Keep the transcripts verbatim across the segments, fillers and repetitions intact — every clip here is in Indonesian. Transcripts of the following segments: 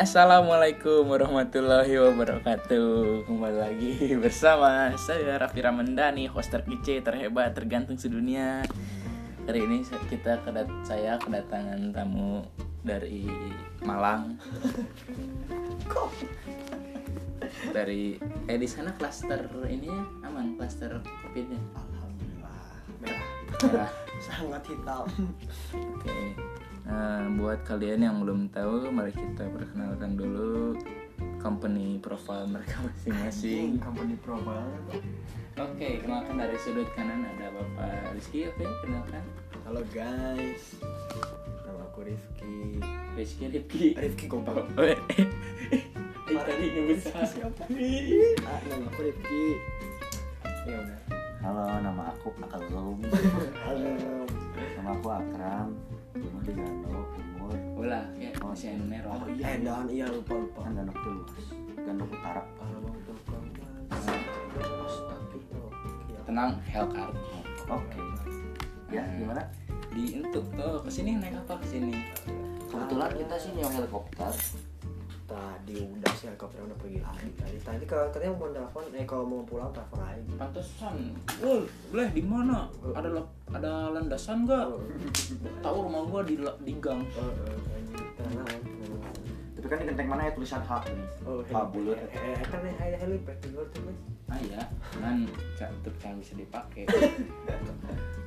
Assalamualaikum warahmatullahi wabarakatuh. Kembali lagi bersama saya Rafi Ramendani, hoster kece terhebat tergantung sedunia. Hari ini kita kedat saya kedatangan tamu dari Malang. Kok? Dari eh di sana klaster ini ya, aman klaster Covidnya. Alhamdulillah. Merah. Merah. Sangat hitam. Oke. Okay. Nah, buat kalian yang belum tahu, mari kita perkenalkan dulu company profile mereka masing-masing. Company profile. Oke, okay, kenalkan dari sudut kanan ada Bapak Rizky, oke, okay, kenalkan. Halo guys, nama aku Rizky. Rizky, Rizky. Rizky kompak. Eh, tadi nyebut siapa? Ah, nama aku Rizky. Ya udah. Halo, nama aku Kalum. Halo, nama aku Akram. Umur tiga tahun, umur Ulah, ya, masih yang merah. Oh iya, dan iya lupa-lupa Gandok itu luas, Gandok Utara. Tenang, Hellcard. Oke. Ya, gimana? Di entuk tuh, kesini naik apa kesini? Kebetulan kita sih nyewa helikopter. Tadi udah sih helikopter udah pergi lagi tadi. Tadi kalau katanya mau telepon, eh kalau mau pulang telepon aja. Pantesan. Woi, boleh di mana? Ada lap, ada landasan enggak? Tahu rumah gua di di gang. Heeh, tenang. Tapi kan di genteng mana ya tulisan H nih? Pak Bulut. Eh, kan ada helipad di luar tuh, Mas. Ah iya, kan tetep kan bisa dipakai.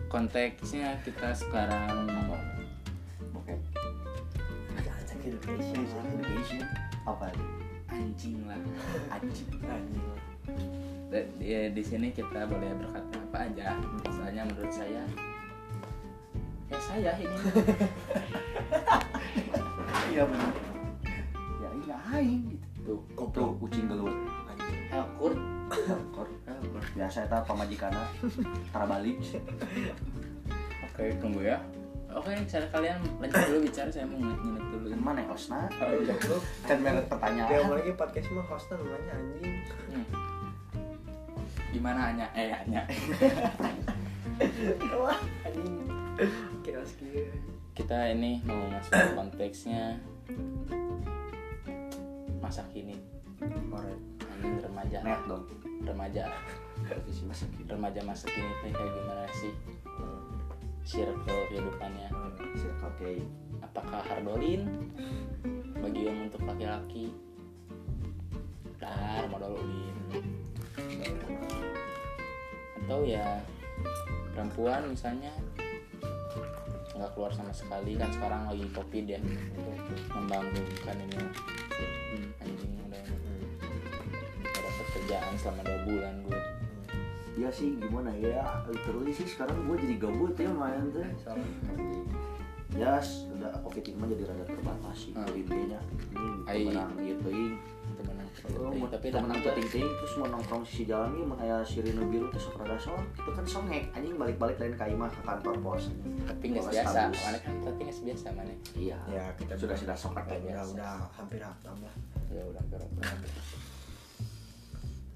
Konteksnya kita sekarang ngomong. Oke. Jangan education, education. Apa anjing lah anjing anjing ya, di sini kita boleh berkata apa aja misalnya menurut saya ya saya ini iya benar ya iya aing gitu koplo kucing gelut anjing helkur helkur biasa eta pamajikanna tara balik. Oke, tunggu ya. Oke, cara kalian lanjut dulu bicara, saya mau nginep dulu. Kan mana hostnya? Oh, iya. Kan meret pertanyaan. Dia mau lagi podcast mah hostnya namanya anjing. Hmm. Gimana hanya eh hanya. Wah, anjing. Kita skip. Kita ini mau masuk konteksnya masa kini. Orang anjing remaja. Net dong. Remaja. Posisi masa kini. Remaja masa kini teh kayak gimana sih? Circle kehidupannya, circle kayak apakah hardolin bagi yang untuk laki-laki, dar modolin, atau ya perempuan misalnya nggak keluar sama sekali kan sekarang lagi covid ya, membangunkan ini anjing udah ada pekerjaan selama dua bulan gue. Ya sih gimana ya, literally sih sekarang gue jadi gabut ya main tuh. Ya sudah covid ini jadi rada terbatas sih intinya. Ini menang gitu ini. Menang peting. Tapi menang peting terus mau nongkrong sisi jalan ini menghayal sirine biru ke Supradasol. Itu kan songek anjing balik-balik lain kaimah ke kantor bos. Tapi enggak biasa. Mana kan tapi enggak biasa mana. Iya. Ya kita sudah sudah sok katanya udah hampir hatam lah. Ya udah hampir hatam.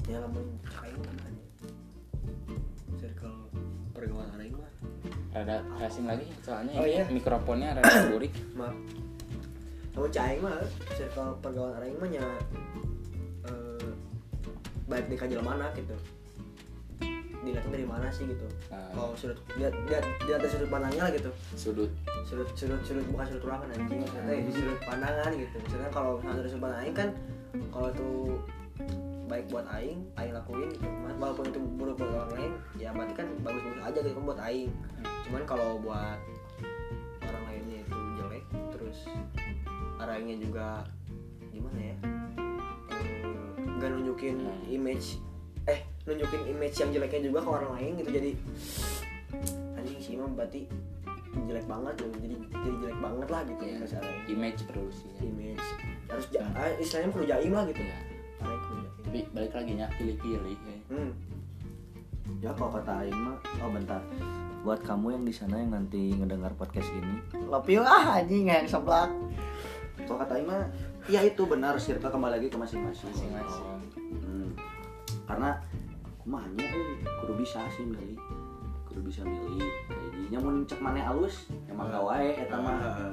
Ya lamun cairan circle pergaulan aing mah rada kasing lagi soalnya oh, ini iya. Mikrofonnya rada burik. Maaf. Kamu caing mah circle pergaulan aing mah nya eh baik di kajal mana gitu. Dilihat dari mana sih gitu. Nah. Kalau sudut lihat lihat lihat dari sudut pandangnya lah gitu. Sudut sudut sudut sudut bukan sudut ruangan anjing, maksudnya hmm. di sudut pandangan gitu. Misalnya kalau dari sudut pandang aing kan kalau tuh baik buat aing, aing lakuin gitu. Walaupun itu buruk buat orang lain, ya berarti kan bagus-bagus aja gitu buat aing. Cuman kalau buat orang lainnya itu jelek, terus arahnya juga gimana ya? Enggak nunjukin image eh nunjukin image yang jeleknya juga ke orang lain gitu. Jadi anjing sih emang berarti jelek banget loh, jadi jadi jelek banget lah gitu ya, ya cara image perlu sih. Image harus ja- istilahnya perlu jaim lah gitu ya. Tapi balik lagi nya pilih-pilih ya. Hmm. Ya kalau kata aing mah oh bentar. Buat kamu yang di sana yang nanti ngedengar podcast ini, lepiu ah anjing yang seblak. Kalau kata aing mah ya itu benar cerita kembali lagi ke masing-masing. Masing-masing. Oh. Hmm. Karena kumanya euy kudu bisa sih milih. Kudu bisa milih. Jadi nyamun cek maneh alus, emang gawe eta mah.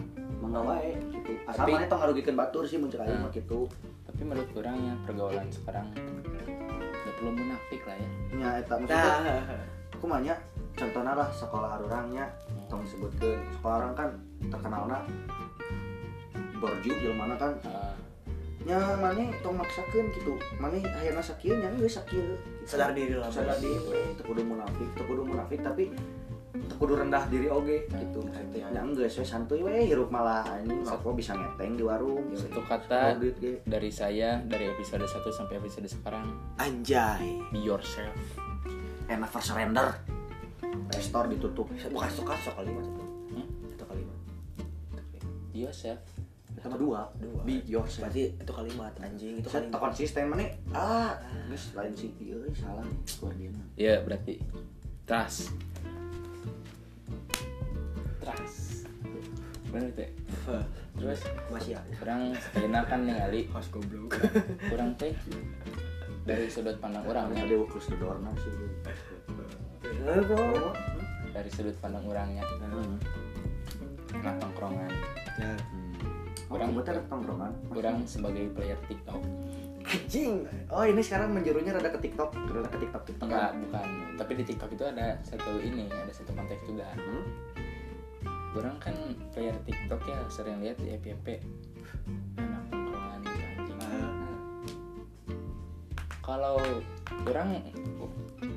mangga wae gitu. Asal mana tong ngarugikeun batur sih mun cek aing mah kitu. Tapi menurut urang ya pergaulan sekarang udah belum munafik lah ya. Nya eta maksudnya kumaha nya contohna lah sekolah urang nya tong sebutkeun. Sekolah urang kan terkenalna borju jelmana kan. Uh. Nya maneh tong maksakeun kitu. Maneh akhirna sakieu nya geus sakieu. Sadar diri lah. Sadar diri teu kudu munafik, teu kudu munafik tapi kudu rendah diri oge gitu. Ya enggak sih santuy we hirup malah anjing aku bisa ngeteng di warung. Satu kata dari saya dari episode satu sampai episode sekarang. Anjay, be yourself. And never surrender. Store ditutup. Bukan sok-sok kali Mas. Hah? Satu kalimat. Be yourself. Sama dua. Be yourself. Berarti itu kalimat anjing itu kalimat konsisten mana? Ah, geus lain sih euy salah keluar dia. Ya, berarti trust. Trust bener teh terus masih ada orang kena kan ningali host goblok kurang teh dari sudut pandang orang ada ukus di dorna sih dari sudut pandang orangnya nggak tongkrongan kurang muter tongkrongan kurang sebagai player TikTok anjing oh ini sekarang menjurunya rada ke TikTok rada ke TikTok TikTok enggak bukan tapi di TikTok itu ada satu ini ada satu konteks juga. Orang kan player TikTok ya sering lihat di F Y P anak tongkrongan anjing. Kalau orang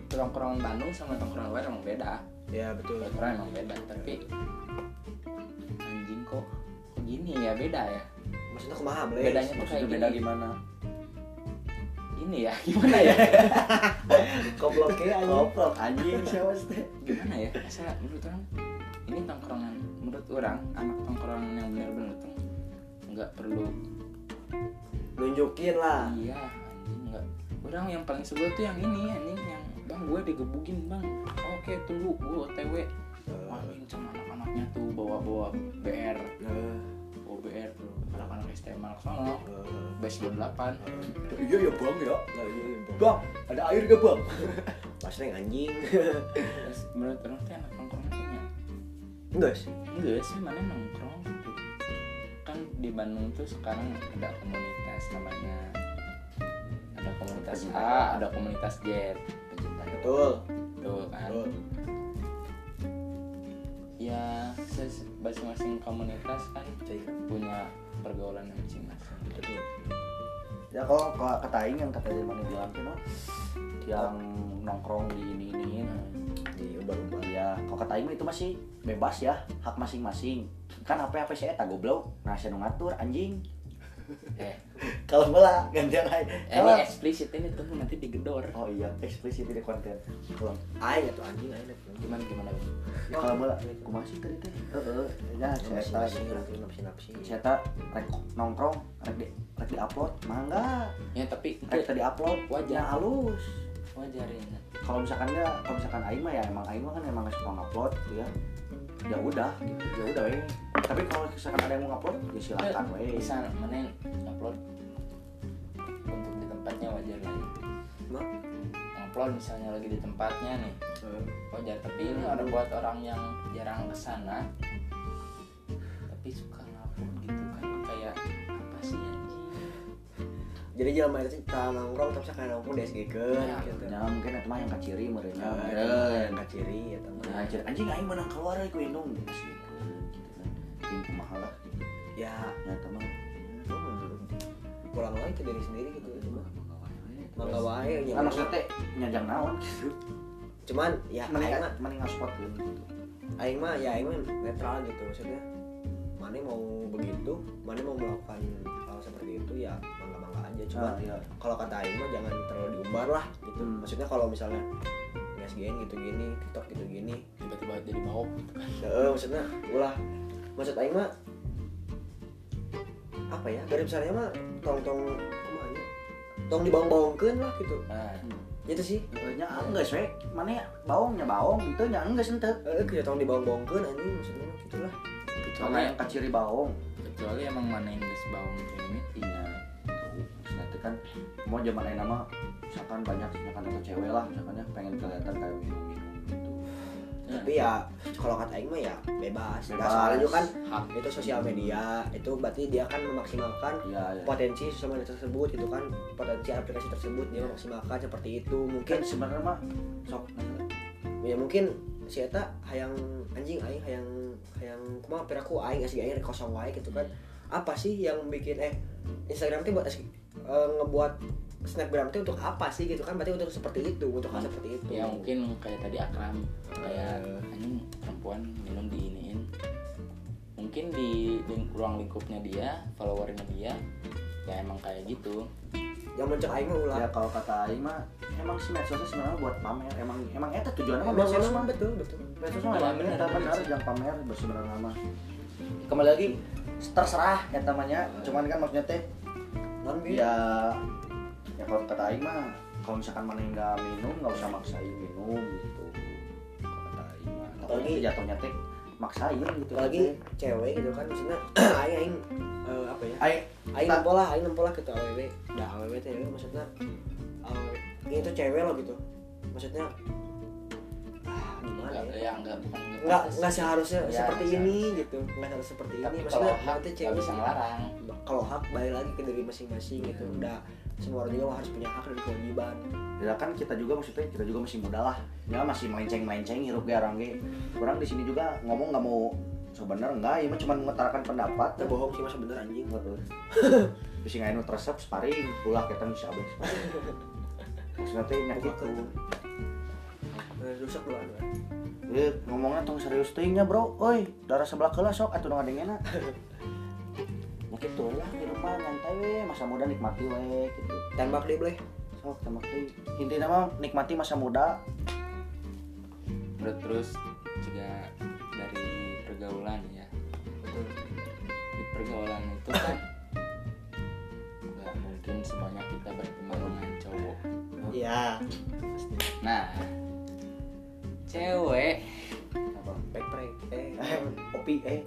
tongkrongan Bandung sama tongkrongan luar emang beda. Ya betul. Orang emang beda tapi anjing kok kok gini ya beda ya. Maksudnya kumaha ble? Bedanya tuh kayak beda gimana? Ini ya gimana ya? Koplok ya anjing. Koplok anjing siapa sih? Gimana ya? Saya menurut orang ini tongkrongan menurut orang anak tongkrongan yang benar-benar tuh nggak perlu nunjukin lah iya anjing nggak orang yang paling sebel tuh yang ini anjing yang bang gue digebukin bang oh, oke okay, tunggu gue otw anjing sama anak-anaknya tuh bawa-bawa B R bawa B R tuh anak-anak S T M anak sono base delapan iya ya bang ya bang ada air gak bang pasreng anjing menurut orang tuh anak tongkrongan enggak sih enggak sih mana nongkrong gitu kan di Bandung tuh sekarang ada komunitas namanya ada komunitas A ah, ada komunitas Z betul betul kan betul. Ya masing-masing komunitas kan punya pergaulan masing-masing betul ya kalau kata Aing yang kata Jerman bilang kan yang nongkrong di ini ini diubah-ubah ya kalau kata Aing itu masih bebas ya hak masing-masing kan apa-apa sih eta goblok nah saya nu ngatur anjing eh kalau malah gantian aing eh ini eksplisit ini tuh nanti digedor oh iya eksplisit di konten kalau aing atau anjing aing gimana gimana kalau malah kumaha sih tadi teh heeh ya saya sinapsi saya tak rek nongkrong rek di rek di upload mangga ya tapi rek tadi upload wajah halus wajarin kalau misalkan dia kalau misalkan aing mah ya emang aing mah kan emang enggak suka ngupload gitu ya ya udah gitu ya udah we tapi kalau misalkan ada yang mau ngupload ya silakan we bisa meneng upload untuk di tempatnya wajar lah ya ngupload misalnya lagi di tempatnya nih wajar tapi ini ada buat orang yang jarang kesana tapi suka ngupload gitu kan kayak apa sih ya? Jadi jelema itu kita nongkrong tapi sakana nongkrong D S G-keun gitu. Ya mungkin eta mah yang kaciri meureunnya. Heeh, yang kaciri eta mah. Anjir, anjing aing menang keluar ku indung asli. Ting kumaha lah. Ya, eta mah. Kurang lain ke diri sendiri gitu ya mah. Mangga wae nya. Anak teh nyajang naon gitu. Cuman ya aing mah mending support gitu. Aing mah ya aing mah netral gitu maksudnya. Mane mau begitu, mane mau melakukan hal seperti itu ya aja cuma ah, iya. Kalau kata Aing mah jangan terlalu diumbar lah gitu hmm. Maksudnya kalau misalnya S G N gitu gini TikTok gitu gini tiba-tiba jadi mau gitu kan nah, maksudnya ulah maksud Aing mah apa ya dari besarnya mah tong-tong kemana tong dibawang-bawangkeun lah gitu nah hmm. Itu sih nya enggeus we mane bawongnya bawong itu nya enggeus henteu heeh ya tong dibawang-bawangkeun anjing maksudnya gitulah gitu lah yang kaciri bawong kecuali emang mana yang geus bawong ini tinggal kan mau zaman lain nama misalkan banyak misalkan atau cewek lah misalkan ya pengen kelihatan kayak minum-minum gitu Tapi ya kalau kata Aing mah ya bebas. Nah, soalnya juga kan itu sosial media, itu berarti dia kan memaksimalkan ya, ya. potensi sosial media tersebut, itu kan potensi aplikasi tersebut dia memaksimalkan seperti itu. Mungkin sebenarnya mah sok. Ya mungkin si eta hayang anjing aing hayang hayang kumaha piraku aing asli aing kosong wae gitu kan. Apa sih yang bikin eh Instagram teh buat uh, ngebuat Snapgram itu untuk apa sih gitu kan, berarti untuk seperti itu, untuk hal seperti itu. Ya mungkin kayak tadi Akram, kayak anjing perempuan minum diiniin. Mungkin di ling- ruang lingkupnya dia, followernya dia, ya emang kayak gitu. Yang mencek aing mah ulah. Ya kalau kata aing mah emang si medsosnya sebenarnya buat pamer, emang emang eta tujuannya mah medsos mah betul betul. Medsos mah benar benar yang pamer sebenarnya mah. Kembali lagi terserah eta namanya, cuman kan maksudnya teh ya ya kalau kata Aing mah, kalau misalkan mana yang nggak minum, nggak usah maksain minum gitu. Kalau kata Aing mah, apalagi jatuhnya teh maksain gitu. Apalagi gitu. Cewek gitu kan, maksudnya Aing Aing uh, apa ya? Aing Aing nempo lah, Aing nempo lah gitu aww. Nah aww teh maksudnya uh, ini tuh cewek loh gitu. Maksudnya ah, gimana nggak, ya? Nggak nggak nggak seharusnya ya, seperti ya, ini ya. Gitu. Nggak harus seperti tapi ini. Maksudnya nanti cewek bisa ngelarang. Kalau hak balik lagi ke diri masing-masing gitu. Hmm. Udah. Semua orang juga harus punya hak dan kewajiban. Ya kan kita juga maksudnya kita juga masih muda lah. Ya masih mainceng-mainceng hirup ge orang ge. Orang di sini juga ngomong enggak mau sebenar enggak, ya cuma mengutarakan pendapat. Ya bohong sih mah sebenar anjing. Heeh. Bisi ngainu resep sparring, ulah kita bisa abis. Maksudnya teh nyakit tuh. Rusak lu anu. Eh ngomongna tong serius teh nya, Bro. Euy, darah sebelah keula sok atuh nu ngadengena. Gitu lah kehidupan santai we, masa muda nikmati we gitu. Tembak deh bleh. Sok tembak deh. Intinya mah nikmati masa muda. Terus juga dari pergaulan ya. Betul. Di pergaulan itu kan enggak mungkin semuanya kita berteman dengan cowok. Iya. Nah, cewek apa? Backpack eh kopi eh.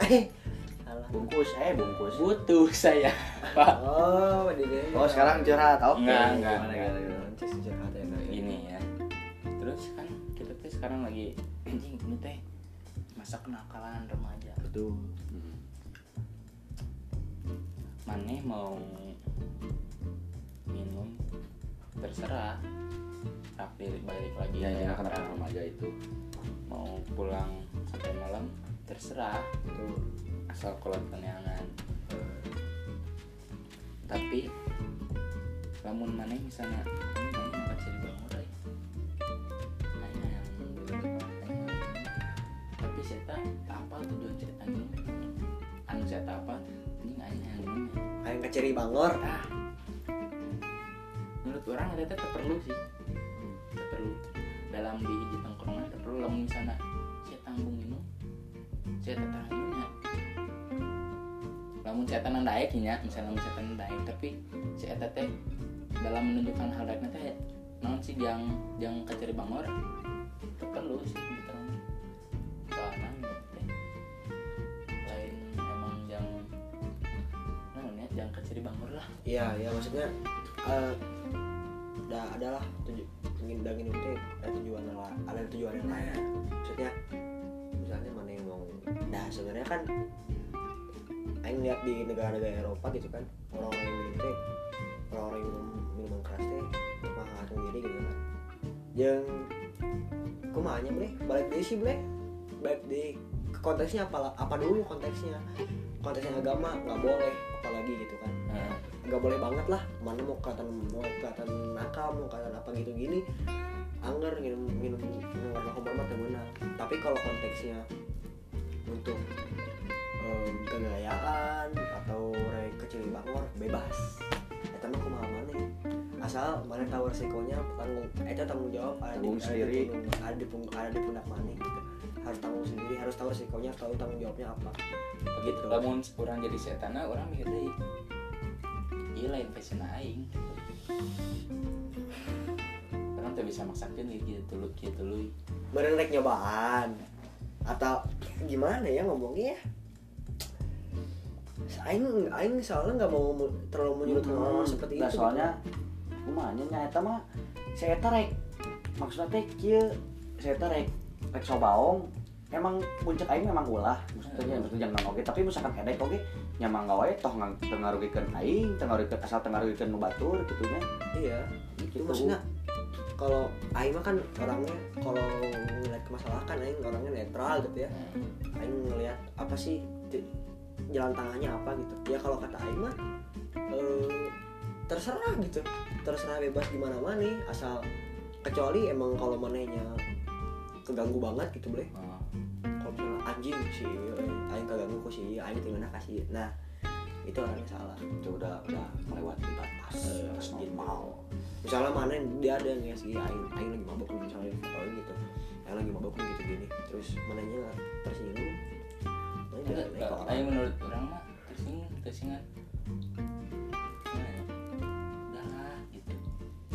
Bungkus, eh bungkus. Butuh saya, Pak. Oh, dede. Oh, sekarang curhat. Oke. Okay. Enggak, enggak. Lanjut curhat ya. Gini ya. Terus kan kita tuh sekarang lagi anjing ini teh masa kenakalan remaja. Betul. Hmm. Maneh mau minum terserah. Tapi balik lagi ya, ya kenakalan remaja itu. Mau pulang sampai malam terserah. Betul. Asal kolot kenyangan hmm. Tapi lamun mana misalnya ini mana yang bakal dibangun lagi mana yang tapi cerita apa tujuan cerita ini anu cerita apa ini aing yang aing kaceri bangor ah menurut orang ada tetap perlu sih tetap perlu dalam di hiji tongkrongan tetap perlu lamun misalnya saya tanggung ini saya tetanggunya lamun si eta nang daek nya misalnya si eta nang daek tapi si eta teh dalam menunjukkan hal daekna teh naon sih jang jang kacari bangor teu perlu sih gitu soalna teh lain emang jang naon nya jang kacari bangor lah iya ya maksudnya uh, da adalah tuju ingin daging teh ada tujuan lah ada tujuan yang lain maksudnya misalnya mana yang mau nah sebenarnya kan Aing lihat di negara-negara Eropa gitu kan orang-orang yang minum teh, orang-orang yang minum keras teh, menghargai diri gitu kan. Yang kumanya boleh balik deh sih boleh, balik di konteksnya apa apa dulu konteksnya, konteksnya agama nggak boleh apalagi gitu kan, nggak boleh banget lah. Mana mau kata mau kata nakal, mau kata apa gitu gini, anggar minum minum minum narkoba mah benar. Tapi kalau konteksnya untuk kegayaan atau rek kecil bangor bebas. Eta mah kumaha maneh. Asal maneh tahu resikonya tanggung eta tanggung jawab ada tanggung di sendiri, ada di ada di pundak maneh gitu. Harus tanggung sendiri, harus tahu resikonya, tahu tanggung jawabnya apa. Begitu. Lamun orang jadi setan, orang mikir deui. Ieu lain fashion aing. Orang teh bisa maksakeun kieu tuluy kieu tuluy. Bareng rek nyobaan. Atau gimana ya ngomongnya ya? Aing aing soalnya nggak mau terlalu menyulut hmm, orang seperti nah, itu. Soalnya, kumanya nyata mah saya tarik maksudnya teh kieu saya tarik pekso baong emang puncak aing memang ulah maksudnya jangan nang oge tapi misalkan hedek oge nyamang gawe toh tengarugikeun aing tengarugikeun asal tengarugikeun nu batur kitu nya iya gitu maksudnya kalau aing mah kan orangnya kalau ngelihat kemasalahan aing orangnya netral gitu ya aing ngelihat apa sih jalan tangannya apa gitu ya kalau kata aing mah eh, terserah gitu terserah bebas di mana-mana asal kecuali emang kalau manehnya keganggu banget gitu boleh anjing sih, aing kagak ngaku sih, aing tinggalna kasih. Nah, itu orangnya salah. Itu udah udah melewati batas, batas normal. Misalnya mana dia ada nggak sih, aing aing lagi mabok misalnya, aing gitu, aing lagi mabok gitu gini, terus mananya tersinggung. Aing menurut orang mah tersinggung, tersingan. Udah lah gitu.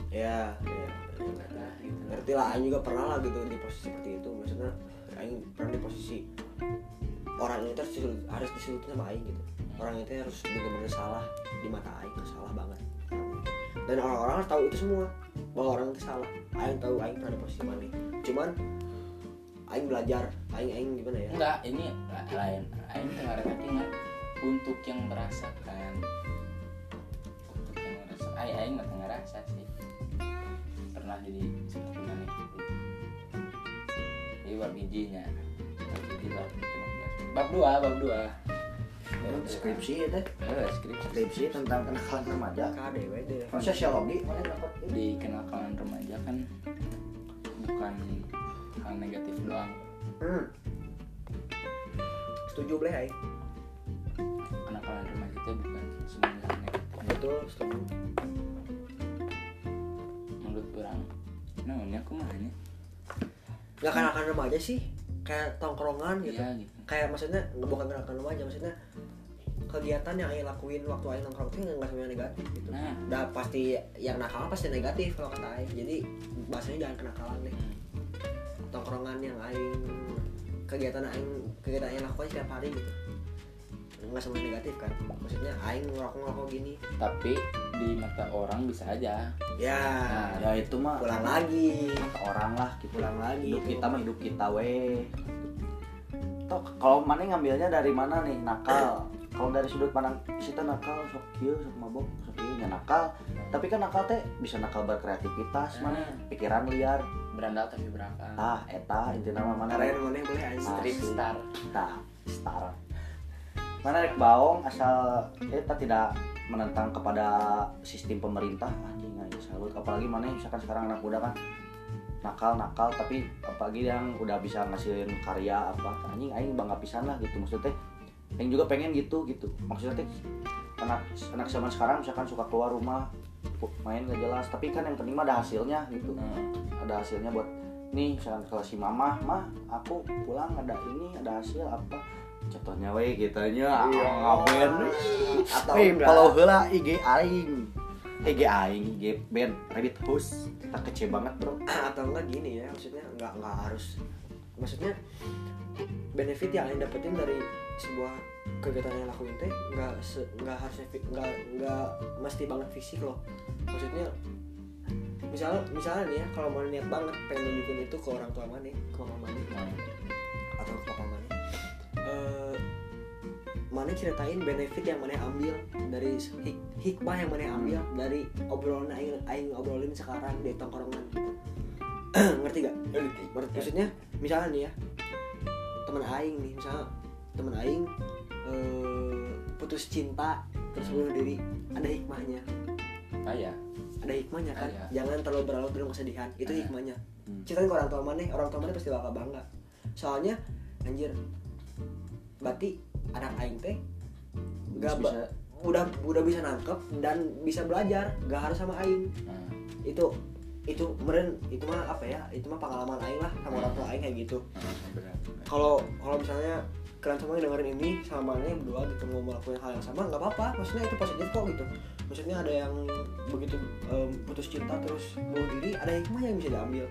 Ya, ya. Ngerti lah, aing juga pernah lah gitu di posisi seperti itu, maksudnya. Aing pernah di posisi orang itu disulut, harus disurutin sama aing gitu. Orang itu harus benar-benar salah di mata aing, salah banget. Dan orang-orang harus tahu itu semua bahwa orang itu salah. Aing tahu aing pernah di posisi mana. Cuman aing belajar, aing aing gimana ya? Enggak, ini lain. Aing dengar katingan untuk yang merasakan untuk yang merasakan. Aing aing mah ngerasa sih. Pernah jadi seperti mana gitu. Bab bijinya, bab biji bab bab dua, bab dua. Skripsi itu, skripsi tentang kenakalan remaja. K D W D. Sosiologi. Di kenakalan remaja kan bukan hal negatif doang. Hmm. Setuju belai. Kenakalan remaja itu bukan semuanya negatif. Betul, setuju. Menurut orang, nah ini aku mahanya. Gak kenakan remaja sih, kayak tongkrongan gitu, ya, gitu. Kayak maksudnya bukan kenakan remaja, maksudnya kegiatan yang aing lakuin waktu aing nongkrong itu nggak semuanya negatif gitu. Nah, udah pasti yang nakal pasti negatif kalau kata aing. Jadi bahasanya jangan kenakalan deh. Tongkrongan yang aing kegiatan aing kegiatan aing lakuin setiap hari gitu, nggak semuanya negatif kan. Maksudnya aing ngerokok-ngerokok gini. Tapi di mata orang bisa aja ya nah, ya itu mah pulang lagi mata orang lah gitu. Pulang lagi hidup kita mah hidup kita weh toh kalau mana ngambilnya dari mana nih nakal kalau dari sudut pandang kita nakal sok kieu sok mabok sok kieu nya nakal tapi kan nakal teh bisa nakal berkreativitas nah. Mana pikiran liar berandal tapi berakal ah eta intina mah mana keren mana boleh anjing star nah, star mana rek baong asal kita tidak menentang kepada sistem pemerintah anjing aja salut apalagi mana misalkan sekarang anak muda kan nakal-nakal tapi apalagi yang udah bisa ngasihin karya apa anjing aing bangga pisan lah gitu maksudnya yang juga pengen gitu gitu maksudnya teh anak anak zaman sekarang misalkan suka keluar rumah main gak jelas tapi kan yang penting mah ada hasilnya gitu ada hasilnya buat nih misalkan kalau si mama mah aku pulang ada ini ada hasil apa contohnya we kitanya iya. Ngaben atau kalau heula I G aing I G aing I G band rabbit house tak kece banget bro atau enggak gini ya maksudnya enggak enggak harus maksudnya benefit yang aing dapetin dari sebuah kegiatan yang lakuin teh enggak enggak harus enggak enggak mesti banget fisik loh maksudnya misalnya misalnya nih ya kalau mau niat banget pengen nunjukin itu ke orang tua mana ke mama mana atau ke papa mana Uh, mana ceritain benefit yang mana ambil dari hik- hikmah yang mana ambil dari obrolan aing aing obrolin sekarang di tongkrongan ngerti gak? Ngerti. Maksudnya misalnya nih ya teman aing nih misalnya teman aing uh, putus cinta terus bunuh diri ada hikmahnya. Ah ya. Ada hikmahnya kan? Ah, ya. Jangan terlalu berlarut dalam kesedihan itu ah, hikmahnya. Hmm. Ceritain ke orang tua mana orang tua mana pasti bakal bangga. Soalnya anjir. Berarti anak aing teh gak bisa ba- udah udah bisa nangkep dan bisa belajar gak harus sama aing hmm. itu itu meren itu mah apa ya itu mah pengalaman aing lah sama orang tua aing kayak gitu kalau hmm. kalau misalnya kalian semua dengerin ini sama nih berdua gitu mau melakukan hal yang sama nggak apa-apa maksudnya itu positif kok gitu maksudnya ada yang begitu um, putus cinta terus bunuh diri ada hikmah yang bisa diambil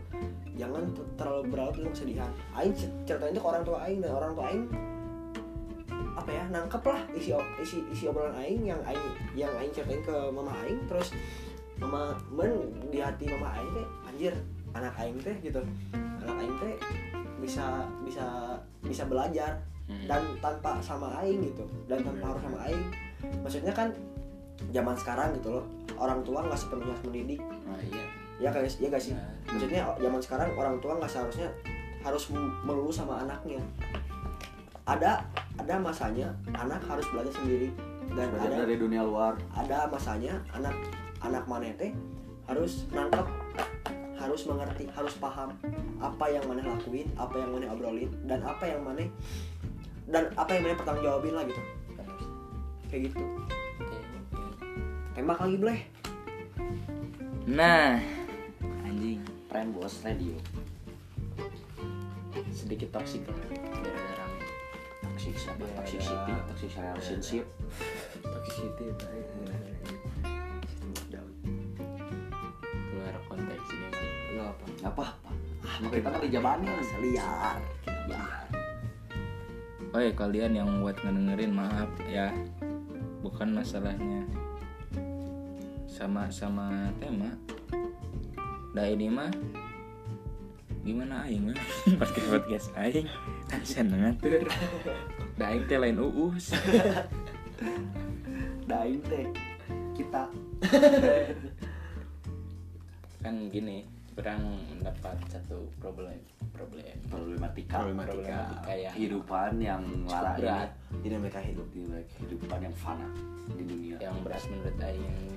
jangan terlalu berlarut dalam kesedihan aing ceritain itu ke orang tua aing dan orang tua aing apa ya nangkep lah isi isi isi obrolan aing yang aing yang aing ceritain ke mama aing terus mama men di hati mama aing teh anjir anak aing teh gitu anak aing teh bisa bisa bisa belajar hmm. dan tanpa sama aing gitu, dan tanpa harus sama aing. Maksudnya kan zaman sekarang gitu loh, orang tua nggak sepenuhnya mendidik. Oh, iya. Ya kan, ya gak sih? Maksudnya zaman sekarang orang tua nggak seharusnya harus melulu sama anaknya. Ada ada masanya anak harus belajar sendiri, dan belajar ada, dari dunia luar. Ada masanya anak anak manete harus nangkep, harus mengerti, harus paham apa yang maneh lakuin, apa yang maneh obrolin, dan apa yang maneh dan apa yang maneh pertanggungjawabin lah gitu. Kayak gitu. Tembak lagi boleh. Nah, anjing, Prime Boss Radio. Sedikit toksik lah. Gara-gara toksik sama toksik city, toksik relationship, toksik city baik. Keluar konteks ini. Enggak apa. Enggak apa-apa. Ah, mau kita mah dijabanin liar. Ya. Oi, kalian yang buat ngedengerin maaf ya. Bukan masalahnya. Sama-sama tema da ini mah gimana aing mah podcast podcast aing kan seneng ngatur da aing teh lain uus da aing teh kita kan gini, kurang mendapat satu problem problem problematika problematika, problematika ya. Kehidupan yang lara berat di mereka hidup di mereka kehidupan yang fana di dunia yang berat menurut aing.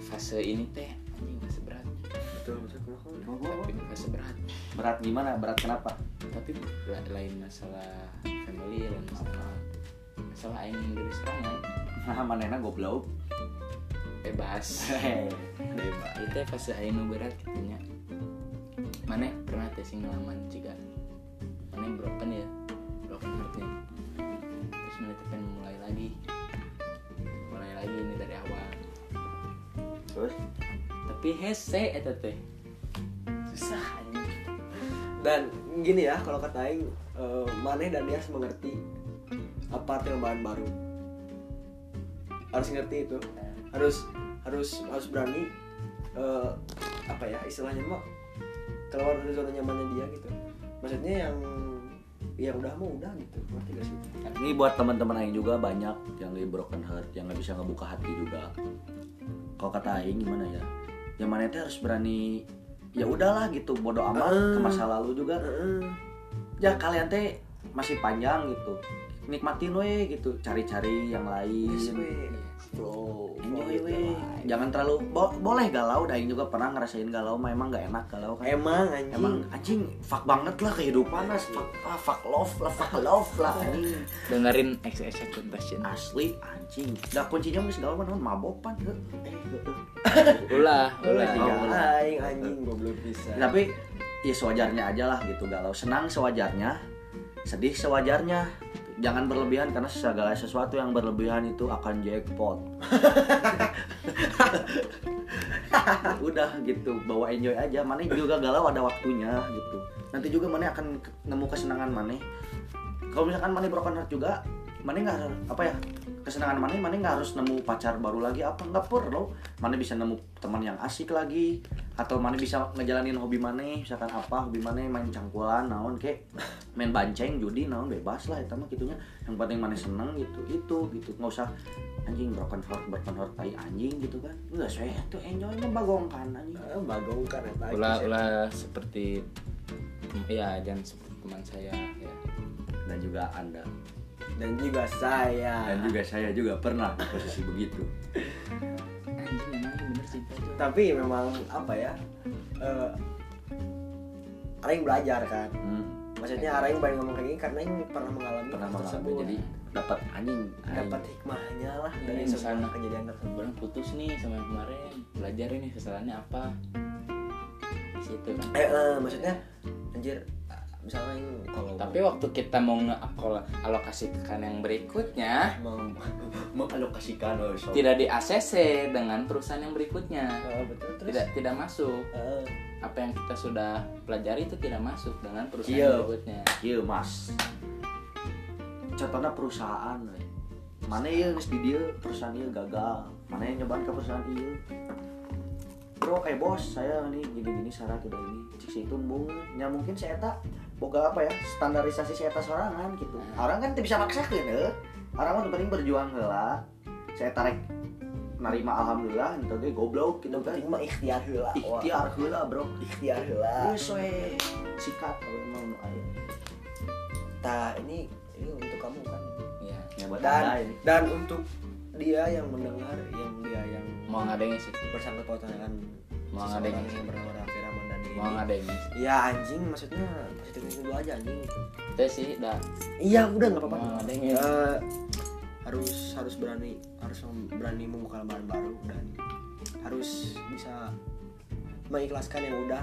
Fase ini teh anjing masih berat. Betul, betul. Tapi fase berat. Berat gimana? Berat kenapa? Tapi lain masalah family, lain masalah masalah aing dari sekarang. Nah, manehna goblok. Bebas. Bebas. Itu fase aing nu berat katanya. Maneh pernah teh sing ngalaman ciga. Maneh broken ya. Broken heartnya. Terus maneh teh pengen mulai lagi. Mulai lagi ini dari awal. Terus? Tapi hese eta teh susah aja. Dan gini ya, kalau kata aing uh, maneh dan dia harus mengerti apa tambahan baru. Harus ngerti itu. Harus harus harus berani uh, apa ya istilahnya mah keluar dari zona nyamannya dia gitu. Maksudnya yang yang udah mau udah gitu. Ngerti gak sih? Ini buat teman-teman aing juga banyak yang lagi broken heart, yang enggak bisa ngebuka hati juga. Kalau kata aing gimana ya? Yang mana itu harus berani ya udahlah gitu, bodo amat uh, ke masa lalu juga. Uh, ya kalian teh masih panjang gitu. Nikmatin we gitu, cari-cari yang lain. Bro, enjoy we. Jangan terlalu bo- boleh galau, aing juga pernah ngerasain galau, memang enggak enak galau kan. Emang anjing. Emang anjing fuck banget lah kehidupan lah, fuck, ah, fuck love lah, fuck love lah anjing. Dengerin X X Temptation. Asli anjing. Dah kuncinya geus galau naon mabokan heuh. Ulah, ulah aing anjing goblok pisan. Tapi ya sewajarnya aja lah gitu galau. Senang sewajarnya, sedih sewajarnya. Jangan berlebihan, karena segala sesuatu yang berlebihan itu akan jackpot. Udah gitu, bawa enjoy aja. Maneh juga galau ada waktunya gitu. Nanti juga maneh akan nemu kesenangan maneh. Kalau misalkan maneh broken heart juga, maneh enggak apa ya? Kesenangan maneh maneh enggak harus nemu pacar baru lagi apa enggak perlu. Maneh bisa nemu teman yang asik lagi, atau maneh bisa ngejalanin hobi maneh, misalkan apa? Hobi maneh main cangkulan naon kek. Main banceng, judi, naon bebas lah itu mah gitunya. Yang penting maneh seneng gitu. Itu gitu. Enggak usah anjing broken heart, broken heart tai anjing gitu kan. Enggak saya tuh enjoynya bagongkan anjing. Heeh, bagongkan eta. Ulah-ulah seperti ya jangan seperti teman saya ya. Dan juga Anda. Dan juga saya. Dan juga saya juga pernah di posisi begitu. Anjing memang bener sih. Tapi memang apa ya? Eh uh, aing belajar kan. Hmm. Maksudnya Aing pengen ngomong kayak gini karena Aing pernah mengalami pernah mengalami jadi dapat anjing dapat hikmahnya lah dari semua kejadian tersebut. Belum putus nih sama yang kemarin, belajar ini kesalahannya apa di situ kan. Eh, eh maksudnya anjir misalnya Aing kalau tapi waktu kita mau ngealokasikan yang berikutnya mengalokasikan oh, so. Tidak di A C C dengan perusahaan yang berikutnya. Oh, betul, terus? tidak tidak masuk. Uh. Apa yang kita sudah pelajari itu tidak masuk dengan perusahaan berikutnya. Iya mas. Contohnya perusahaan, mana yang di dia perusahaan dia gagal, mana yang nyobaan ke perusahaan dia. Bro, eh bos, saya nih gini-gini syarat udah ini, cik si itu mungkin, ya mungkin saya tak boga apa ya standarisasi si eta sorangan gitu. Orang kan teu bisa maksakeun heuh. Orang mah penting berjuang heula. Saya tarik narima alhamdulillah henteu ge goblok kitu kan. Mah ikhtiar heula. Ikhtiar heula, bro. Ikhtiar heula. Geus we sikat kalau nu aya. Tah ini ini untuk kamu kan. Iya. Ya, dan ini. Dan untuk dia yang mendengar, yang dia yang mau ngadenge sih bersangkutan dengan mau ngadenge yang bernama Rafi Ramendani ini. Mau ngadenge. Ya anjing maksudnya positifnya dulu aja anjing gitu. Teh sih dah. Iya udah enggak apa-apa. Mau ngadenge. Uh, harus harus berani, harus berani membuka lembaran baru dan harus bisa mengikhlaskan yang udah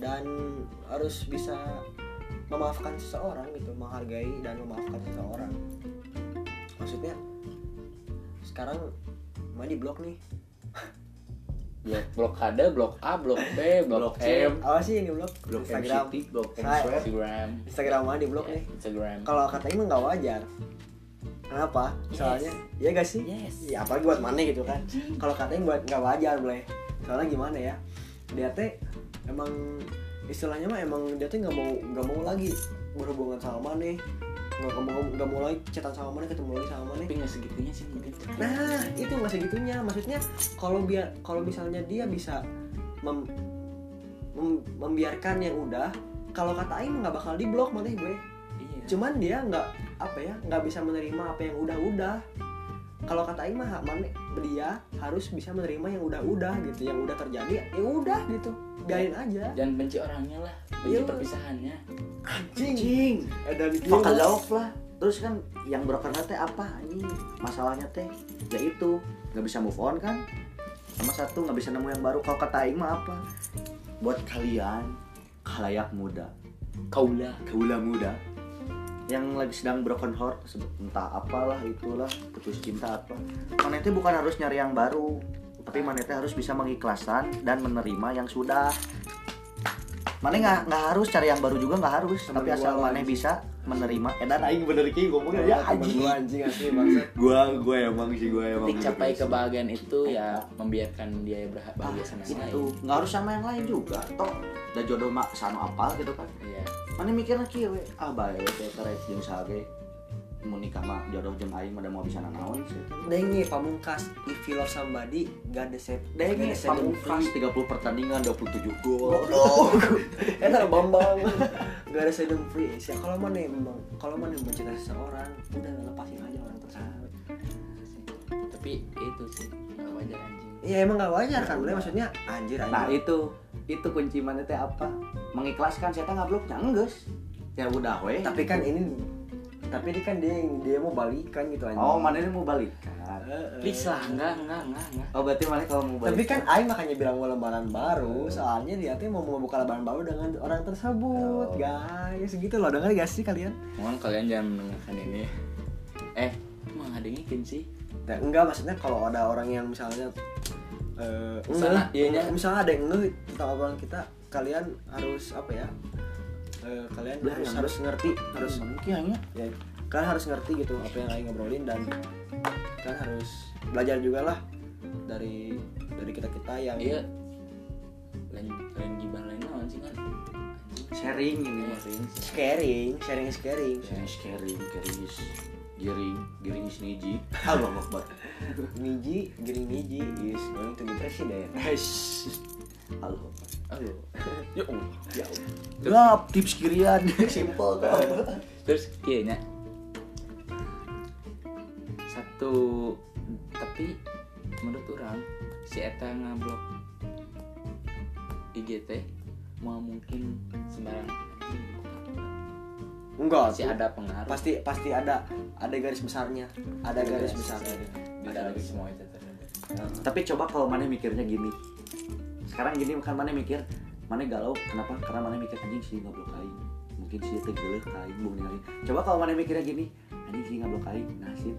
dan harus bisa memaafkan seseorang gitu, menghargai dan memaafkan seseorang. Maksudnya sekarang mah di blok nih. Blok blok K D, blok A, blok B, blok, blok M. Apa sih ini blok? Blok Instagram, M C T, blok Instagram. Instagram mah di blok yeah, nih. Instagram. Kalau katanya mah enggak wajar. Kenapa? Yes. Soalnya ya enggak sih? Yes. Ya apalagi buat mana gitu kan. Kalau katanya buat enggak wajar boleh. Soalnya gimana ya? Dia teh emang istilahnya mah emang dia teh enggak mau enggak mau lagi berhubungan sama mana. Nggak mau nggak mau lagi cetan sama mana, ketemu lagi sama mana, tapi nggak segitunya sih mungkin. Nah itu nggak segitunya, maksudnya kalau biar kalau misalnya dia bisa mem, mem, membiarkan yang udah, kalau kata Aing nggak bakal diblok mana gue. Iya. Cuman dia nggak apa ya nggak bisa menerima apa yang udah-udah. Kalau kata Aing mah mana dia harus bisa menerima yang udah-udah gitu, yang udah terjadi ya udah gitu, biarin aja. Jangan benci orangnya lah, benci perpisahannya. Anjing, ada di Fuck love lah. Terus kan yang brokernya teh apa anjing? Masalahnya teh ya itu, enggak bisa move on kan? Sama satu enggak bisa nemu yang baru. Kalau kata Aing mah apa? Buat kalian khalayak muda. Kaula, kaula muda. Yang lagi sedang broken heart, entah apalah itulah, putus cinta apa. Mana itu bukan harus nyari yang baru, tapi mana itu harus bisa mengikhlaskan dan menerima yang sudah. Mana nggak nggak harus cari yang baru juga nggak harus, temen tapi asal mana bisa menerima. Eh dan Aing bener ki ngomongnya ya anjing. Gua anjing asli maksud. Gua gua emang sih gua emang. Titik capai kebahagiaan itu ya membiarkan dia berbahagia sama yang lain. Itu nggak harus sama yang lain juga. Toh udah jodoh mak sama apa gitu kan? Iya. Mana mikirnya ki we ah bae teh karep jeung sage mun nikah mah jodoh jeung aing mah mau bisa nanaon sih. Deui pamungkas if you love somebody God the save. Deui pamungkas tiga puluh pertandingan dua puluh tujuh gol. Eta Bambang. Gak ada sedang free sih. Kalau mana memang, kalau mana mencintai seseorang, udah lepasin aja orang tersebut. Tapi itu sih nggak wajar anjing. Iya emang nggak wajar kan, boleh maksudnya anjir anjir. Nah itu, itu kunci mana teh apa? Mengikhlaskan saya nggak bloknya enggeus. Ya udah weh. Tapi kan ini, tapi ini kan dia dia mau balikan gitu anjing. Oh mana dia mau balikan? Please lah, enggak, enggak, enggak, enggak. Oh berarti mana kalau mau balik? Tapi kan Aing makanya bilang mau lembaran baru, soalnya dia tuh mau membuka lembaran baru dengan orang tersebut, oh. Guys. Gitu loh, dengar gak sih kalian? Mohon kalian jangan mendengarkan ini. Eh, mau ngadengin sih? Nah, enggak, maksudnya kalau ada orang yang misalnya eh uh, misalnya, misalnya, misalnya ada yang ngeh tentang obrolan kita, kalian harus apa ya? Uh, kalian harus, yang harus ngerti, harus mungkinnya. Ya, kalian harus ngerti gitu apa yang Aing ngobrolin dan kan harus belajar juga lah dari dari kita kita yang iya lain lain gimana lain lawan sih kan sharing ini ya sharing sharing sharing sharing sharing giring giring giring niji Allah Akbar niji giring niji is going to be presiden Allah Allah ya Allah ya Allah tips kirian simple kan terus kayaknya tuh tapi menurut orang si eta ngablok I G T mau mungkin sembarang enggak sih ada pengaruh pasti pasti ada ada garis besarnya ada garis, garis besarnya ada lagi semua itu ternyata. Tapi coba kalau mana mikirnya gini sekarang gini kan mana mikir mana galau kenapa karena mana mikir anjing sih ngablok aing mungkin sih tegeleh aing bung ningali coba kalau mana mikirnya gini anjing sih ngablok aing nasib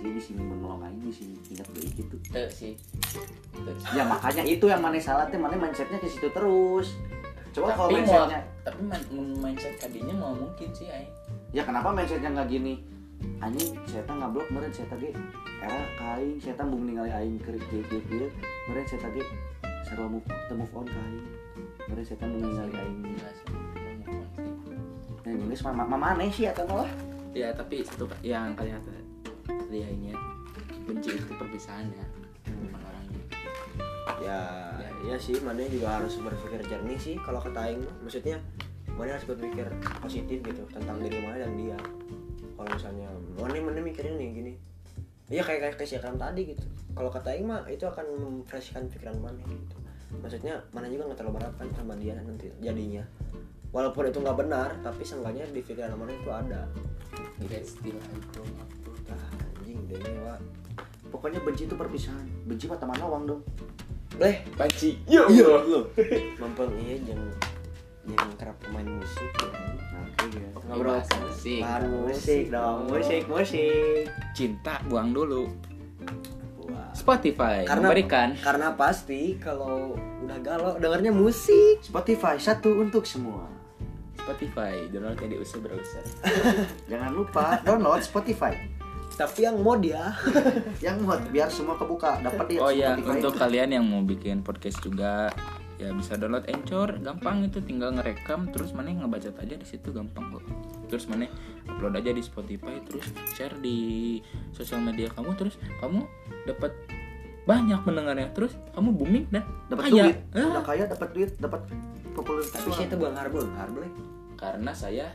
dia di sini menolong aing di sini ingat baik gitu. Teu sih. Ya makanya itu yang mana salah teh mana mindsetnya ke situ terus. Coba kalau mindsetnya tapi mindset kadinya mau mungkin sih aing. Ya kenapa mindsetnya enggak gini? Anjing setan ngablok meureun setan ge era ka aing setan bung ningali aing keur kieu-kieu meureun setan ge sarua move on ka aing. Meureun setan bung ningali aing. dan Inggris mama mama aneh sih atau apa? Ya tapi satu yang kalian lihatnya benci itu perpisahannya bukan orangnya. Ya, ya, ya sih, mana juga harus berpikir jernih sih kalau kata Aing. Maksudnya mana harus berpikir positif gitu tentang diri mana dan dia. Kalau misalnya mana mana mikirin nih gini. Iya kayak kayak siaran tadi gitu. Kalau kata Aing mah itu akan memfreshkan pikiran mana gitu. Maksudnya mana juga nggak terlalu berharapkan sama dia nanti jadinya. Walaupun itu nggak benar, tapi seenggaknya di pikiran mana itu ada. Gitu. Nah, anjing dewa. Pokoknya benci itu perpisahan. Benci mah teman lawang dong. Leh, benci. Yo yo. Mampang iya jangan jangan kerap main musik. Oke, ngobrol musik. Musik dong, musik musik. Cinta buang dulu. Spotify karena, memberikan karena pasti kalau udah galau dengarnya musik. Spotify satu untuk semua. Spotify download yang diusir browser. Jangan lupa download Spotify. Tapi yang mod ya, yang mod biar semua kebuka dapat di oh Spotify. Oh ya, untuk kalian yang mau bikin podcast juga ya bisa download Anchor, gampang itu tinggal ngerekam terus mana ngebacot aja di situ gampang kok. Terus mana upload aja di Spotify terus share di sosial media kamu terus kamu dapat banyak pendengarnya terus kamu booming dan dapat duit. Udah kaya dapat duit, dapat popularitas. Tapi itu bukan harbol, harbol. Karena saya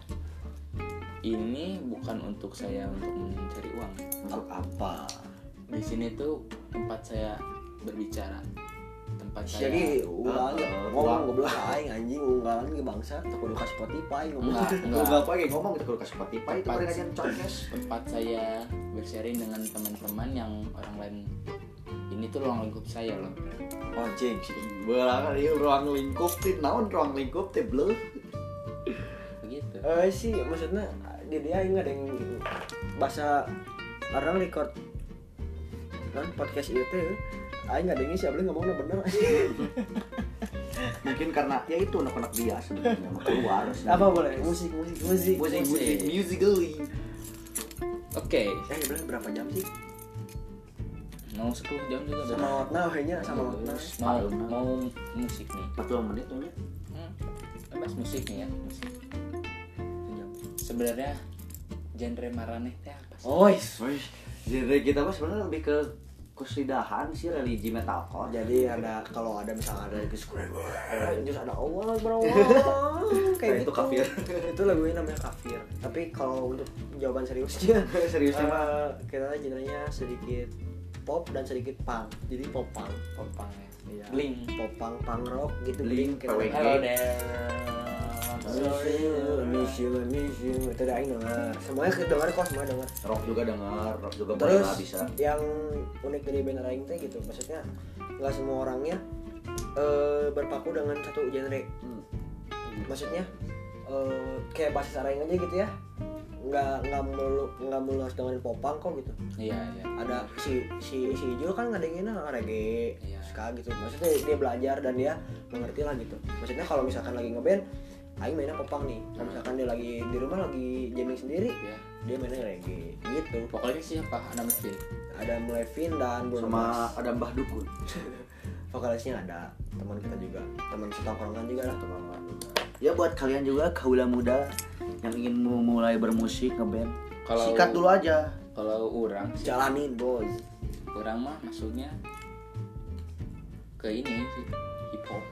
ini bukan untuk saya untuk mencari uang. Untuk apa? Di sini tuh tempat saya berbicara. Tempat saya. Jadi ulang ngomong goblok aing anjing unggalan ke bangsa teu kudu ka Spotify ngomong. Enggak apa ge ngomong teu kudu ka Spotify itu perkara podcast. Tempat saya bersharing dengan teman-teman yang orang lain. Ini tuh ruang lingkup saya loh. Oh jeng, belah kali ruang lingkup teh naon ruang lingkup teh bleh. Begitu. Eh sih maksudnya dia dia enggak ada yang bahasa orang record kan podcast itu aing enggak ada ini sih abli ngomongnya bener. Mungkin karena ya itu anak-anak dia sebenarnya keluar. Apa boleh musik musik musik musik musik musically. Oke, saya bilang berapa jam sih? Mau sepuluh jam juga sama Watna hanya sama Watna. Mau mau musik nih. empat puluh menit tuh nya. Hmm. Bebas musik nih ya, musik. Sebenarnya genre maraneh teh apa sih? Oi, genre kita mah sebenarnya lebih ke kusidahan sih religi metalcore. Jadi ada kalau ada misalnya ada subscriber, terus ada Allah bro. Kayak nah, gitu. Itu kafir. Itu lagunya namanya kafir. Tapi kalau untuk jawaban seriusnya, seriusnya uh, kita genrenya sedikit pop dan sedikit punk. Jadi pop punk, pop punk ya. Iya. Bling, pop punk, punk rock gitu. Bling, kita ada Mission, Mission, itu ada yang dengar. Semuanya kita dengar kok, semua dengar. Rock juga dengar, rock juga terus, bisa. Yang unik dari band Aing teh gitu, maksudnya nggak semua orangnya uh, berpaku dengan satu genre. Hmm. Maksudnya uh, kayak basis Aing aja gitu ya. nggak nggak mulu nggak mulu harus dengerin popang kok gitu. Iya iya. Ada si si si Ijo kan ngadenginnya reggae, iya. Ska gitu. Maksudnya dia belajar dan dia mengerti lah gitu. Maksudnya kalau misalkan lagi ngeband, Aing mainnya popang nih. Kalau misalkan dia lagi di rumah lagi jamming sendiri, iya. Dia mainnya reggae gitu. Vokalis siapa? Adam Levine. Adam Levine dan Bruno sama Mas. Ada Mbah Dukun. Vokalisnya ada teman kita juga, teman setongkrongan juga lah teman. Ya buat kalian juga kaula muda yang ingin mulai bermusik ngeband, sikat dulu aja. Kalau orang jalanin bos. Orang mah maksudnya ke ini sih hip hop.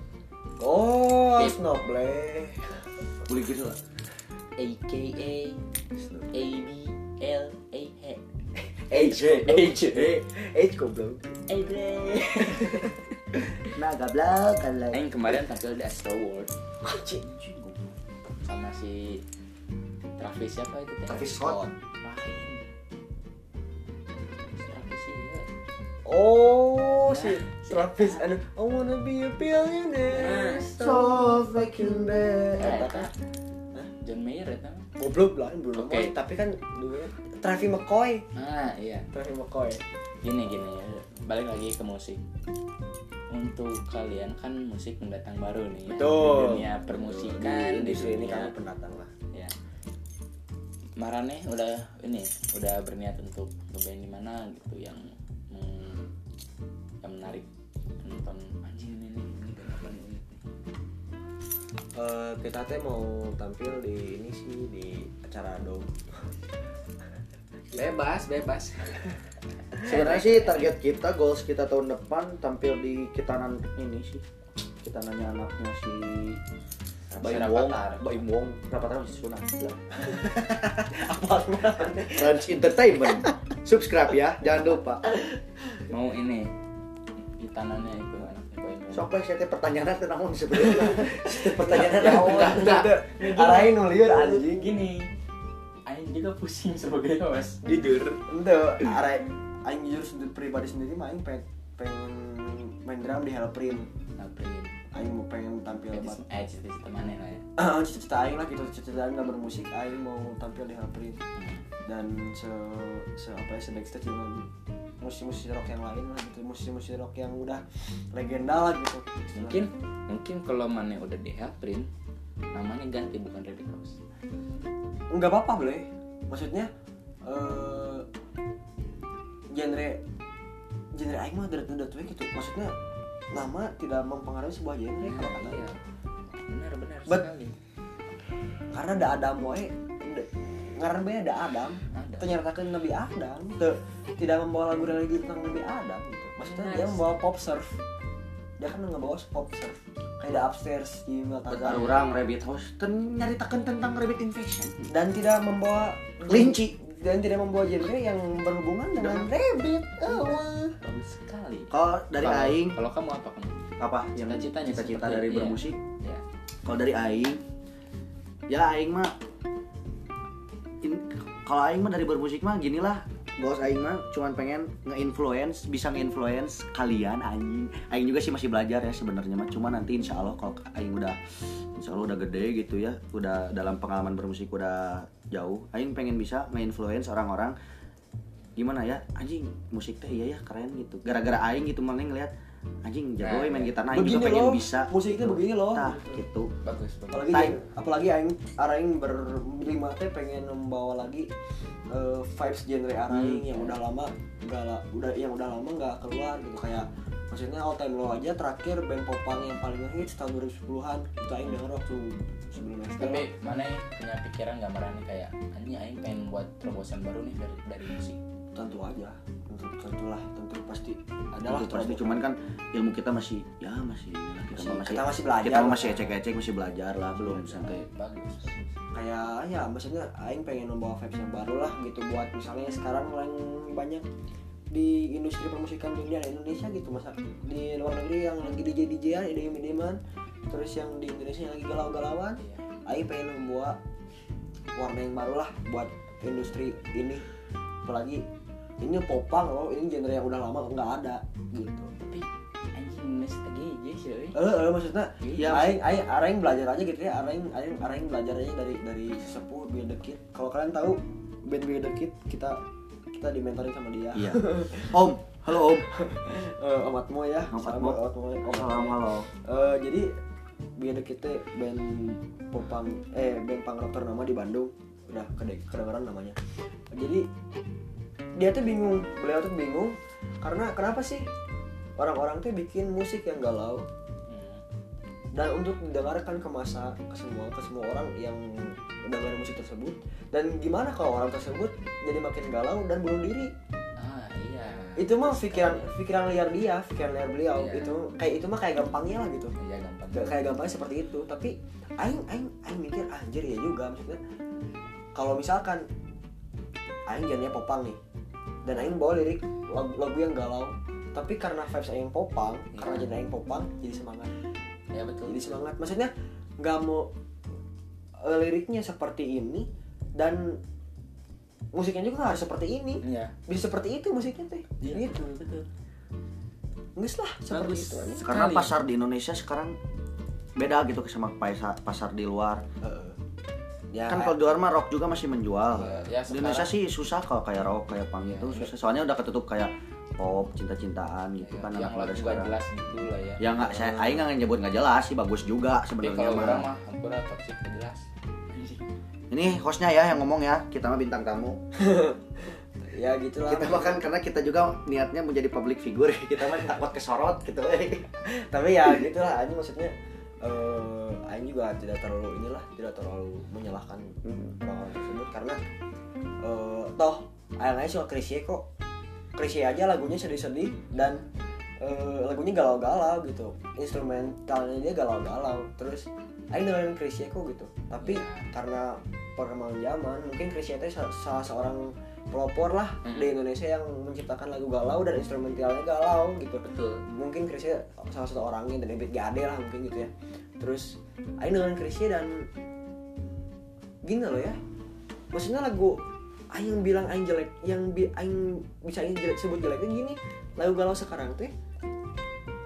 Oh, Snoop Dogg. Boleh gitu lah. A K A A B L A H H H H goblok. Nah, gablok kan lah. Yang kemarin tampil di Astro World. Anjing. Sama si Travis siapa itu? Travis Scott. Main. Travis sih. Oh, nah, si Travis anu I wanna be a billionaire. Nah, so fucking bad. Apa kata? Hah? John Mayer itu. Goblok lah Bruno. Oke, tapi kan dulunya Travis McCoy. Ah, iya. Travis McCoy. Gini gini ya. Balik lagi ke musik. Untuk kalian kan musik pendatang baru nih ya. Betul. Di dunia permusikan di, di sini kamu pendatang lah ya. Marane udah ini udah berniat untuk ngeband di mana gitu yang mm, yang menarik nonton anjing ini ini ini, ini, ini. Uh, kita teh mau tampil di ini sih, di acara dom. Bebas, bebas. Sebenarnya sih target kita, goals kita tahun depan tampil di Kitanan ini sih. Kitanannya anaknya si Baim Wong, Baim Wong, berapa tahun sih sunat? Apa Launch Entertainment. Subscribe ya, jangan lupa. Mau ini Kitanannya itu anaknya Baim Wong. Sok saya teh pertanyaan teh naon sebenarnya? Pertanyaan naon? Arahin nulieur anjing gini. Aing juga pusing sebagai host. Jujur, enggak. Arek aing jujur pribadi sendiri mah aing pengen pengen main drum di Helprin. Helprin. Aing mau pengen tampil banget. Eh, cita-cita mana lah ya? Ah, cita-cita aing lah gitu, cita-cita aing gambar musik, aing mau tampil di Helprin. Dan se se apa ya, se backstage dengan musisi-musisi rock yang lain lah gitu, musisi-musisi rock yang udah legenda lah gitu. Mungkin mungkin kalau mana udah di Helprin, namanya ganti bukan Red Cross. Enggak apa-apa boleh, maksudnya uh, genre genre aing mah udah udah tua gitu, maksudnya nama tidak mempengaruhi sebuah genre kalau kata ya benar-benar sekali karena ada Adam wae ngaran bae ada Adam ternyatakan Nabi Adam tidak membawa lagu religi tentang Nabi Adam gitu, maksudnya nice. Dia membawa pop surf, dia kan nggak bawa pop surf kayak upstairs di belakang orang rabbit house ten nyaritakan tentang rabbit infection dan tidak membawa kelinci dan tidak membawa genre yang berhubungan dengan rabbit. Oh, bagus sekali. Kalau dari kalo, aing, kalau kamu apa kamu? Apa? Yang cita-citanya cita-cita dari iya. Bermusik. Iya. Kalau dari aing, ya aing mah kalau aing mah dari bermusik mah ginilah. Goals aing mah cuman pengen nge-influence, bisa nge-influence kalian anjing. Aing juga sih masih belajar ya sebenarnya mah. Cuma nanti insyaallah kalau aing udah insyaallah udah gede gitu ya, udah dalam pengalaman bermusik udah jauh, aing pengen bisa nge-influence orang-orang gimana ya? Anjing, musik teh iya ya keren gitu. Gara-gara aing gitu malah ngelihat anjing jago nah, main gitar nah, aing juga pengen loh, bisa. Musik teh begini loh. Tah, gitu. Bagus, bagus. Apalagi Time. apalagi aing aing berlima teh pengen membawa lagi Uh, vibes genre araing hmm. yang udah lama udah udah yang udah lama nggak keluar gitu, kayak maksudnya all time low aja terakhir band popang yang paling hits tahun dua ribu sepuluhan itu aing denger waktu sebelum next. Tapi mana punya pikiran gambaran kayak anjing aing pengen buat terobosan baru nih dari, dari musik? Tentu aja, tentu tentulah tentu pasti adalah tentu pasti, cuman kan ilmu kita masih ya masih kita masih, masih, kita masih belajar, kita masih ecek-ecek masih belajar lah belum sampai bagus kayak ya maksudnya aing pengen membawa vibes yang baru lah gitu buat misalnya sekarang mulai banyak di industri permusikan dunia di Indonesia gitu, masa di luar negeri yang lagi D J D J-an idem-ideman terus yang di Indonesia yang lagi galau-galauan, aing pengen membawa warna yang baru lah buat industri ini, apalagi ini popang loh, ini genre yang udah lama nggak ada gitu. Tapi anjing mesti G J sih. Eh maksudnya ya aing aing aing belajar aja gitu ya, aing aing aing belajar aja dari dari sepuh Beat The Kid. Kalau kalian tahu band Beat The Kid, kita kita dimentorin sama dia. Iya. Om, halo Om. Eh Om Atmo ya. Om Atmo. Om salam halo. Eh jadi Beat The Kid teh band popang eh band punk rock ternama di Bandung. Udah kedengeran namanya. Jadi dia tuh bingung, beliau tuh bingung karena kenapa sih orang-orang tuh bikin musik yang galau dan untuk didengarkan ke masa, ke semua, ke semua orang yang mendengar musik tersebut, dan gimana kalau orang tersebut jadi makin galau dan bunuh diri? Ah iya. Itu mah pikiran pikiran liar dia, pikiran liar beliau. Iya. Itu kayak itu mah kayak gampangnya lah gitu. Iya gampang. Kayak gampangnya seperti itu, tapi aing aing aing mikir anjir ya juga, maksudnya kalau misalkan aing jadinya popang nih dan aing bawa lirik lagu, lagu yang galau, tapi karena vibes aing popang, yeah. Karena jadi aing popang jadi semangat. Ya yeah, betul. Jadi semangat. Maksudnya enggak mau uh, liriknya seperti ini dan musiknya juga harus seperti ini. Iya. Yeah. Bisa seperti itu musiknya teh. Yeah. Gitu. Betul. Enggak lah seperti itu. Karena pasar di Indonesia sekarang beda gitu sama pasar di luar. Uh. Ya, kan kalau di luar mah rock juga masih menjual. Ya, ya, di Indonesia sih susah kalau kayak rock kayak punk ya, itu susah. Soalnya udah ketutup kayak pop, cinta-cintaan gitu ya, kan. Yang lagu juga jelas gitu lah ya. Ya nggak, saya aing nggak nyebut nggak jelas sih, bagus juga sebenarnya. Kalau orang mah hampir toksik nggak jelas. Ini hostnya ya yang ngomong ya, kita mah bintang tamu. Ya gitulah. Kita bahkan karena kita juga niatnya menjadi public figure, kita mah takut kesorot gitu. Tapi ya gitulah, ini maksudnya. uh, Aing juga tidak terlalu inilah, tidak terlalu menyalahkan hmm. orang tersebut karena uh, toh Aing suka Chrisye kok. Chrisye aja lagunya sedih-sedih dan uh, lagunya galau-galau gitu, instrumentalnya dia galau-galau. Terus Aing dengerin Chrisye kok gitu. Tapi karena perkembangan zaman, mungkin Chrisye itu salah seorang pelopor lah hmm. di Indonesia yang menciptakan lagu galau dan instrumentalnya galau gitu. Betul. Mungkin Chrisye salah satu orangnya, dan Beat G A D lah mungkin gitu ya. Terus Aing dengerin Chrisye dan gini loh ya, maksudnya lagu Aing bilang Aing jelek, yang bi- Aing bisa Aing jelek, sebut jeleknya gini, lagu galau sekarang tuh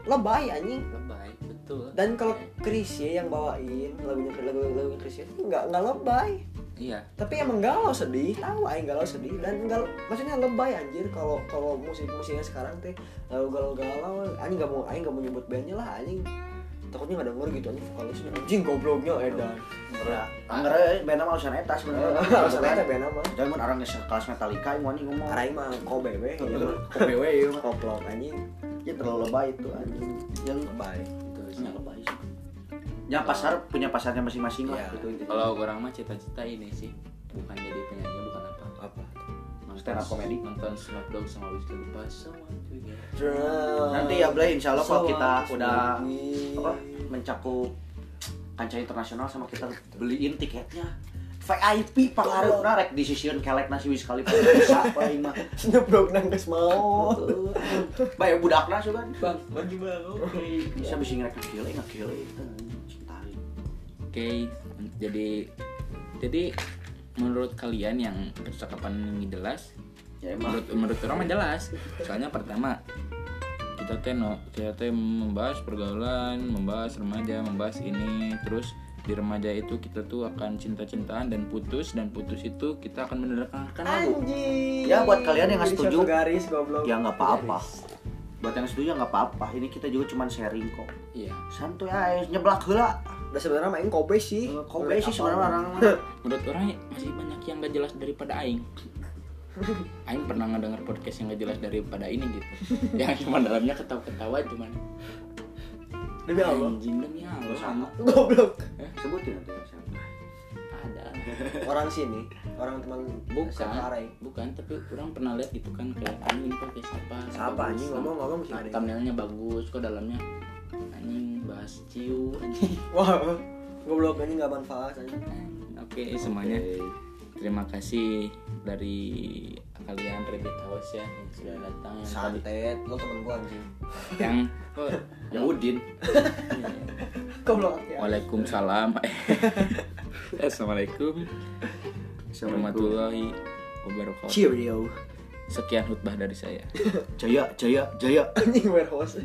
lebay anjing. Lebay, betul. Dan kalau Chrisye yang bawain lagunya lagu-lagu Chrisye itu nggak nggak lebay. Iya. Tapi emang galau sedih, tahu Aing galau sedih dan galau, maksudnya lebay anjir kalau kalau musik-musiknya sekarang teh lagu galau-galau. Anjing enggak mau Aing enggak mau nyebut bandnya lah anjing. Takutnya enggak denger gitu anjing vokalisnya. Anjing gobloknya edan. Berat. Angger band mah urusan eta sebenarnya. Urusan eta band mah. Dan mun arang geus kelas Metallica ieu mah ngomong. Aing mah kobe we. Kobe we ieu mah goblok anjing. Ya terlalu lebay itu anjing. Yang lebay. Terusnya lebay. Ya pasar punya pasarnya masing-masing lah gitu. Kalau orang mah cita-cita ini sih bukan jadi penyanyi, bukan apa apa stand up comedy, nonton Snoop Dogg sama Wiz Khalifa sama juga. Nanti ya boleh insyaallah kalau kita udah apa mencakup kancah internasional sama kita beliin tiketnya V I P pangarep narek di sisiun kelek nasi Wiz Khalifa siapa yang mah Snoop Dogg nang geus mau bae budakna sugan bang bang gimana oke bisa bisa ngerek kieu enggak kieu Oke, jadi jadi menurut kalian yang percakapan ini jelas, ya, menurut menurut orang jelas. Soalnya pertama kita teh no, kita teh membahas pergaulan, membahas remaja, membahas ini, terus di remaja itu kita tuh akan cinta-cintaan dan putus, dan putus itu kita akan mendengarkan lagu. Ya buat kalian yang nggak setuju, garis, ya nggak apa-apa. Buat yang setuju nggak apa-apa. Ini kita juga cuma sharing kok. Iya. Santuy aja, nyeblak heula. Udah sebenarnya main kobe sih, kobe sih sebenarnya orang menurut orang masih banyak yang gak jelas daripada Aing. Aing pernah ngedenger podcast yang gak jelas daripada ini gitu, yang cuma dalamnya ketawa-ketawa cuman demi Allah, anjing demi Allah sama goblok. Sebutin nanti siapa ada orang sini, orang teman bukan bukan tapi orang pernah lihat gitu kan kayak anjing pakai siapa siapa anjing ngomong-ngomong sih ada thumbnailnya bagus kok dalamnya anjing bahas ciu anjing. Wah, goblok anjing enggak manfaat anjing. Oke, okay, semuanya. Okay. Terima kasih dari kalian Rabbit House ya yang sudah datang. Santet, lo temen gua anjing. Yang oh, yang Udin. Goblok. Waalaikumsalam. Assalamualaikum. Warahmatullahi wabarakatuh. Cheerio. Sekian khutbah dari saya. Jaya, jaya, jaya. Anjing warehouse.